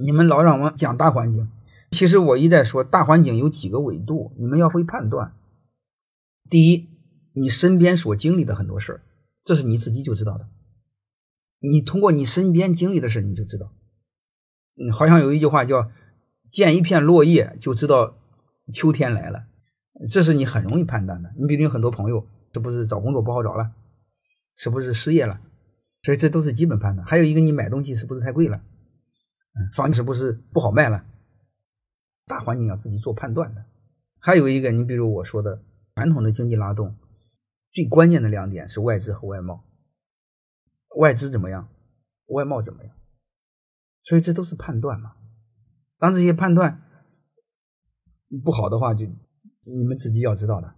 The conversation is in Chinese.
你们老让我讲大环境，其实我一再说，大环境有几个维度，你们要会判断。第一，你身边所经历的很多事儿，这是你自己就知道的，你通过你身边经历的事你就知道。好像有一句话叫见一片落叶就知道秋天来了，这是你很容易判断的。你比如有很多朋友，是不是找工作不好找了，是不是失业了，所以这都是基本判断。还有一个，你买东西是不是太贵了，房子是不是不好卖了，大环境要自己做判断的。还有一个，你比如我说的传统的经济拉动，最关键的两点是外资和外贸，外资怎么样，外贸怎么样，所以这都是判断嘛。当这些判断不好的话，就你们自己要知道的。